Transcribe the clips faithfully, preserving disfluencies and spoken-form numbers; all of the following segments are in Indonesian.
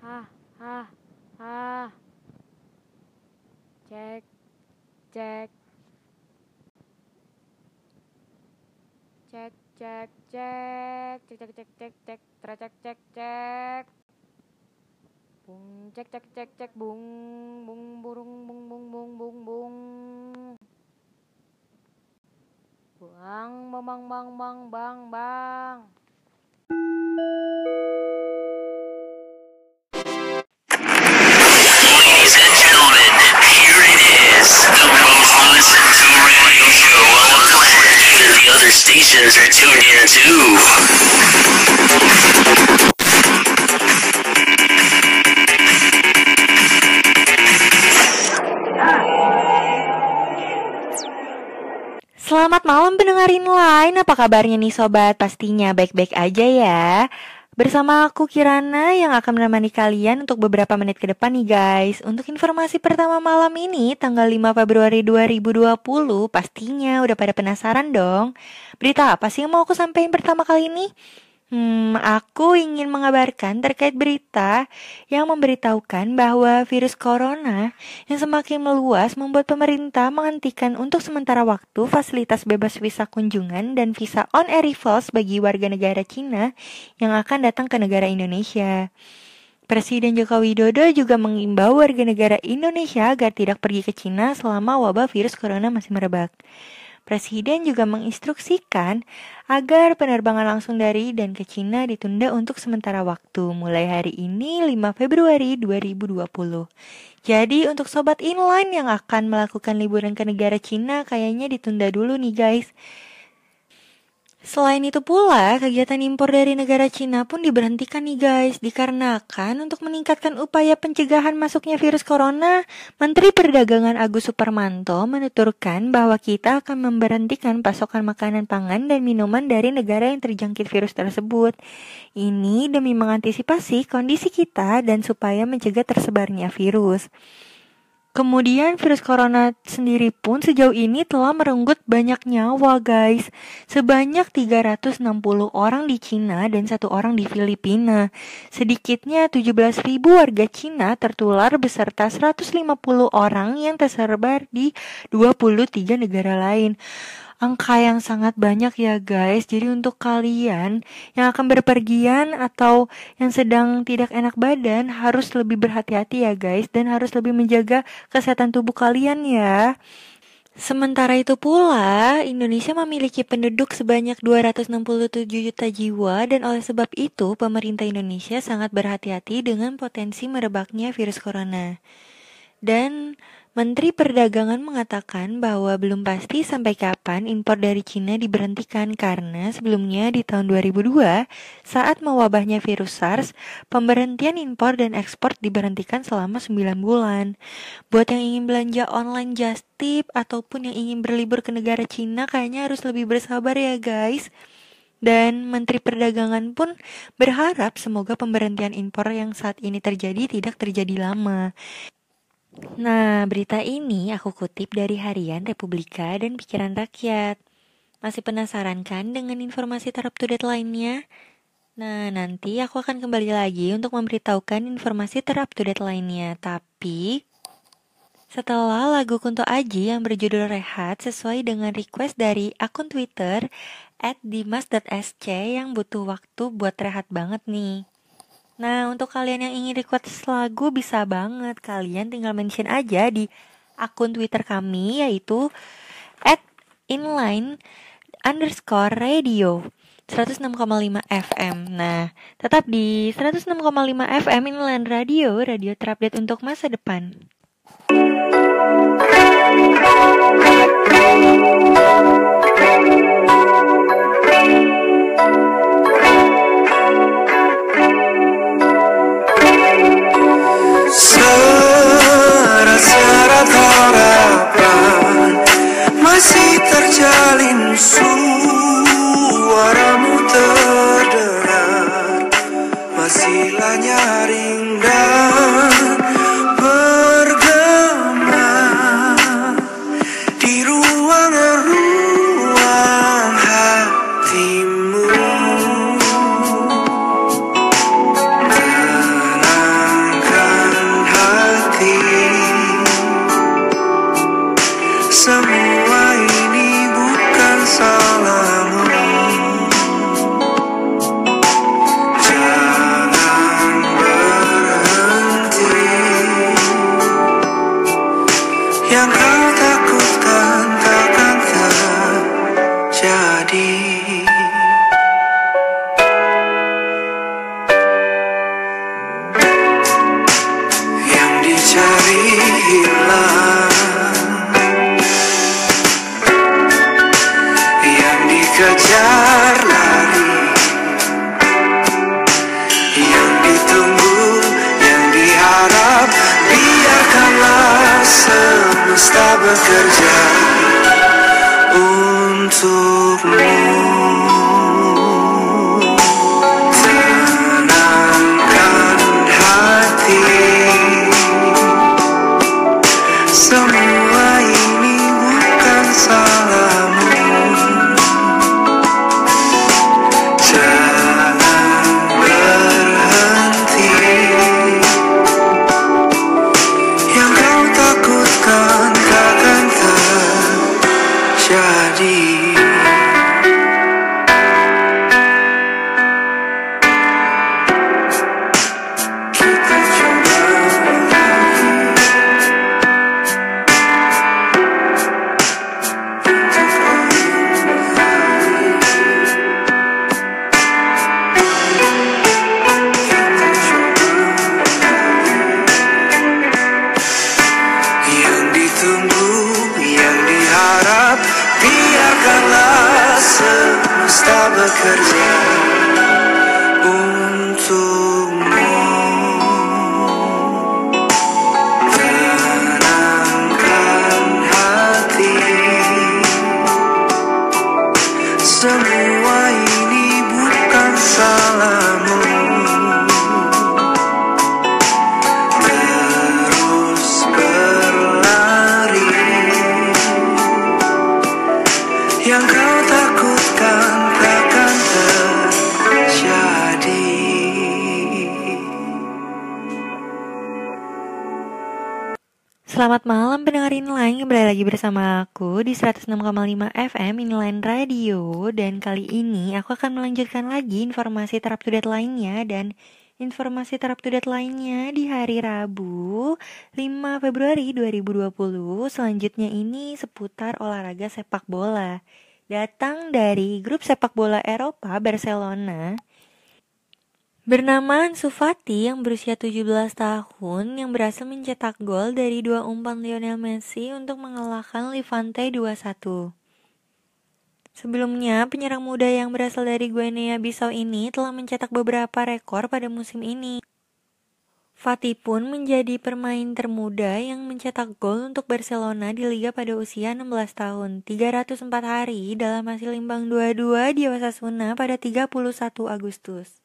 Hah, hah, hah. Cek, cek. Cek, cek, cek. Cek, cek, cek, cek, cek. Tercek, cek, cek. Bung, cek, cek, cek, cek. Bung, bung, burung, bung, bung, bung, bung, bung. Bang, bang, bang, bang, bang, bang, bang. Stations are tuned in too. Selamat malam pendengar Inline, apa kabarnya nih sobat? Pastinya baik-baik aja ya. Bersama aku Kirana yang akan menemani kalian untuk beberapa menit ke depan nih guys. Untuk informasi pertama malam ini tanggal lima Februari dua ribu dua puluh, pastinya udah pada penasaran dong. Berita apa sih yang mau aku sampaikan pertama kali ini? Hmm, aku ingin mengabarkan terkait berita yang memberitahukan bahwa virus corona yang semakin meluas membuat pemerintah menghentikan untuk sementara waktu fasilitas bebas visa kunjungan dan visa on arrival bagi warga negara Cina yang akan datang ke negara Indonesia. Presiden Joko Widodo juga mengimbau warga negara Indonesia agar tidak pergi ke Cina selama wabah virus corona masih merebak. Presiden juga menginstruksikan agar penerbangan langsung dari dan ke Cina ditunda untuk sementara waktu mulai hari ini lima Februari dua ribu dua puluh. Jadi untuk sobat Inline yang akan melakukan liburan ke negara Cina kayaknya ditunda dulu nih guys. Selain itu pula, kegiatan impor dari negara Cina pun diberhentikan nih guys, dikarenakan untuk meningkatkan upaya pencegahan masuknya virus corona, Menteri Perdagangan Agus Suparmanto menuturkan bahwa kita akan memberhentikan pasokan makanan pangan dan minuman dari negara yang terjangkit virus tersebut. Ini demi mengantisipasi kondisi kita dan supaya mencegah tersebarnya virus. Kemudian virus corona sendiri pun sejauh ini telah merenggut banyak nyawa guys. Sebanyak tiga ratus enam puluh orang di Cina dan satu orang di Filipina. Sedikitnya tujuh belas ribu warga Cina tertular beserta seratus lima puluh orang yang tersebar di dua puluh tiga negara lain. Angka yang sangat banyak ya guys. Jadi untuk kalian yang akan berpergian atau yang sedang tidak enak badan harus lebih berhati-hati ya guys, dan harus lebih menjaga kesehatan tubuh kalian ya. Sementara itu pula, Indonesia memiliki penduduk sebanyak dua ratus enam puluh tujuh juta jiwa dan oleh sebab itu pemerintah Indonesia sangat berhati-hati dengan potensi merebaknya virus corona. Dan Menteri Perdagangan mengatakan bahwa belum pasti sampai kapan impor dari Cina diberhentikan karena sebelumnya di tahun dua ribu dua saat mewabahnya virus SARS, pemberhentian impor dan ekspor diberhentikan selama sembilan bulan. Buat yang ingin belanja online just tip ataupun yang ingin berlibur ke negara Cina kayaknya harus lebih bersabar ya guys. Dan Menteri Perdagangan pun berharap semoga pemberhentian impor yang saat ini terjadi tidak terjadi lama. Nah, berita ini aku kutip dari Harian Republika dan Pikiran Rakyat. Masih penasaran kan dengan informasi ter-up-to-date lainnya? Nah, nanti aku akan kembali lagi untuk memberitahukan informasi ter-up-to-date lainnya. Tapi, setelah lagu Kunto Aji yang berjudul Rehat sesuai dengan request dari akun Twitter at dimas dot s c yang butuh waktu buat rehat banget nih. Nah, untuk kalian yang ingin request lagu bisa banget. Kalian tinggal mention aja di akun Twitter kami yaitu at inline underscore radio seratus enam koma lima F M. Nah, tetap di seratus enam koma lima F M Inline Radio, radio terupdate untuk masa depan. Serat-serat harapan masih terjalin, suaramu terdengar, masihlah nyaring dan bergema di ruangan-ruang hatimu. Nah, nah. cari hilang yang dikejar lari, yang ditunggu, yang diharap. Biarkanlah semesta bekerja untukmu. Selamat malam pendengar Inline, kembali lagi bersama aku di seratus enam koma lima F M Inline Radio. Dan kali ini aku akan melanjutkan lagi informasi terupdate to date lainnya. Dan informasi terupdate to date lainnya di hari Rabu lima Februari dua ribu dua puluh. Selanjutnya ini seputar olahraga sepak bola. Datang dari grup sepak bola Eropa Barcelona bernama Ansu Fati yang berusia tujuh belas tahun yang berhasil mencetak gol dari dua umpan Lionel Messi untuk mengalahkan Levante dua satu. Sebelumnya, penyerang muda yang berasal dari Guinea Bissau ini telah mencetak beberapa rekor pada musim ini. Fati pun menjadi pemain termuda yang mencetak gol untuk Barcelona di Liga pada usia enam belas tahun, tiga ratus empat hari dalam hasil imbang dua dua di Wasasuna pada tiga puluh satu Agustus.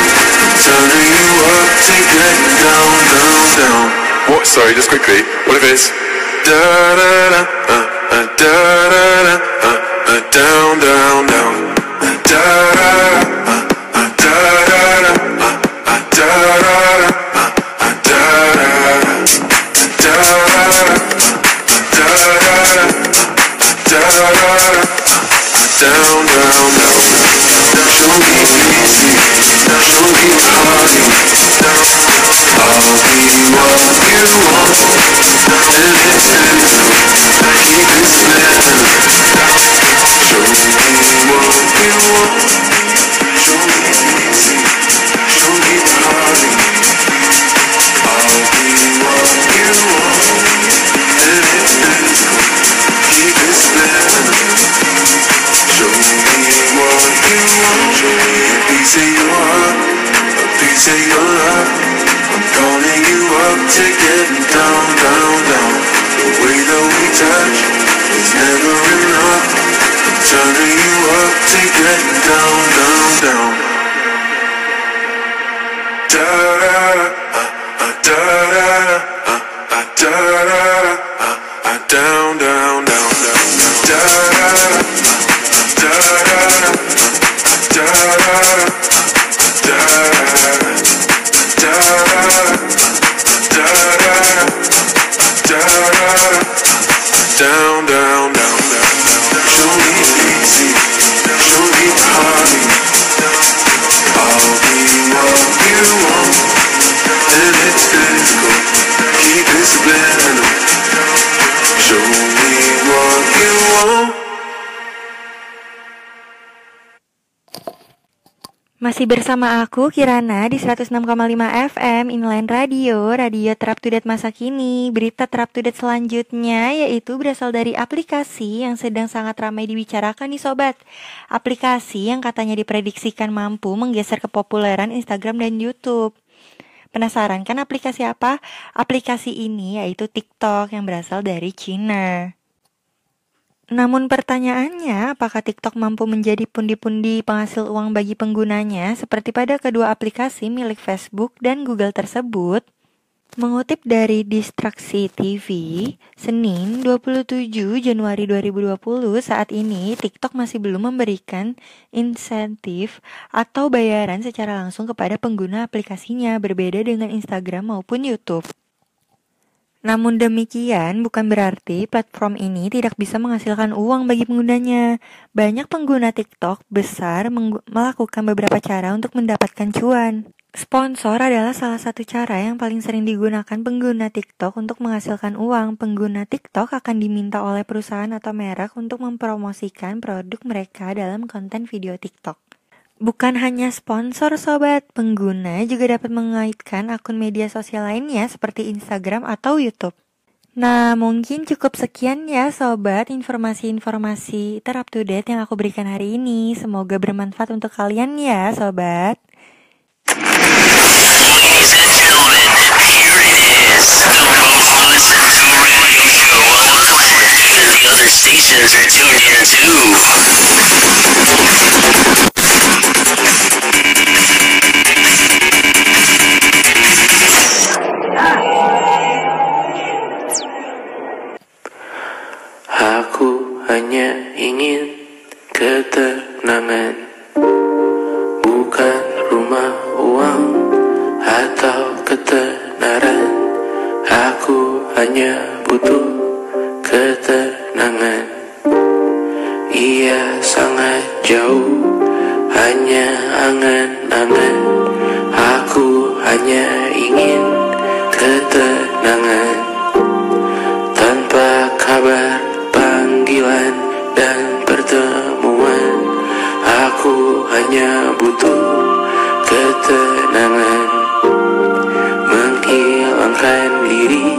Turning you up to get down, down, down. What? Sorry, just quickly. What if it's da da da, uh, uh, da da da, uh, uh, down, down, down, uh, da da da, uh, uh, da da da, uh, uh, da da da, uh, uh, da da da, da da da, da da down, down, down. Now show me easy, now show me party. I'll be what you want. Now let it end, now keep it standing. Show me to your love. I'm calling you up to get down, down, down. The way that we touch is never enough. I'm turning you up to get down, down, down. Da da da da da da da da down, down, down, down. Da da da da da da. Down, down, down, down, down. Show me easy, show me honey. I'll be what you want, and it's physical. Keep it subliminal. Show me what you want. Masih bersama aku, Kirana, di seratus enam koma lima F M, Inline Radio, radio terupdate masa kini. Berita terupdate selanjutnya yaitu berasal dari aplikasi yang sedang sangat ramai dibicarakan nih sobat. Aplikasi yang katanya diprediksikan mampu menggeser kepopuleran Instagram dan YouTube. Penasaran kan aplikasi apa? Aplikasi ini yaitu TikTok yang berasal dari Cina. Namun pertanyaannya, apakah TikTok mampu menjadi pundi-pundi penghasil uang bagi penggunanya seperti pada kedua aplikasi milik Facebook dan Google tersebut? Mengutip dari Distraksi T V, Senin dua puluh tujuh Januari dua ribu dua puluh, saat ini TikTok masih belum memberikan insentif atau bayaran secara langsung kepada pengguna aplikasinya, berbeda dengan Instagram maupun YouTube. Namun demikian, bukan berarti platform ini tidak bisa menghasilkan uang bagi penggunanya. Banyak pengguna TikTok besar menggu- melakukan beberapa cara untuk mendapatkan cuan. Sponsor adalah salah satu cara yang paling sering digunakan pengguna TikTok untuk menghasilkan uang. Pengguna TikTok akan diminta oleh perusahaan atau merek untuk mempromosikan produk mereka dalam konten video TikTok. Bukan hanya sponsor sobat, pengguna juga dapat mengaitkan akun media sosial lainnya seperti Instagram atau YouTube. Nah, mungkin cukup sekian ya sobat informasi-informasi terupdate yang aku berikan hari ini. Semoga bermanfaat untuk kalian ya sobat. Aku hanya ingin ketenangan, bukan rumah uang atau ketenaran. Aku hanya butuh ketenangan. Ia sangat jauh, hanya angan-angan. Aku hanya ingin ketenangan, tanpa kabar panggilan dan pertemuan. Aku hanya butuh ketenangan, menghilangkan diri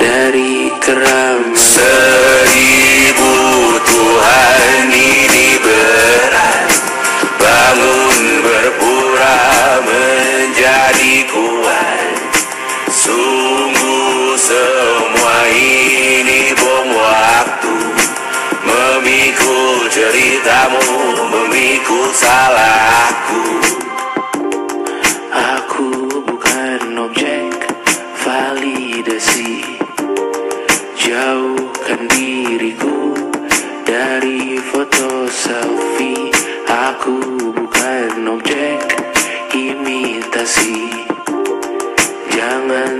dari keram. Seribu Tuhan ini berat, bangun berpura menjadi kuat. Sungguh semua ini bom waktu, memikul ceritamu, memikul salahku. Aku bukan objek validasi. Jauhkan diriku dari foto selfie. Aku bukan objek imitasi. Jangan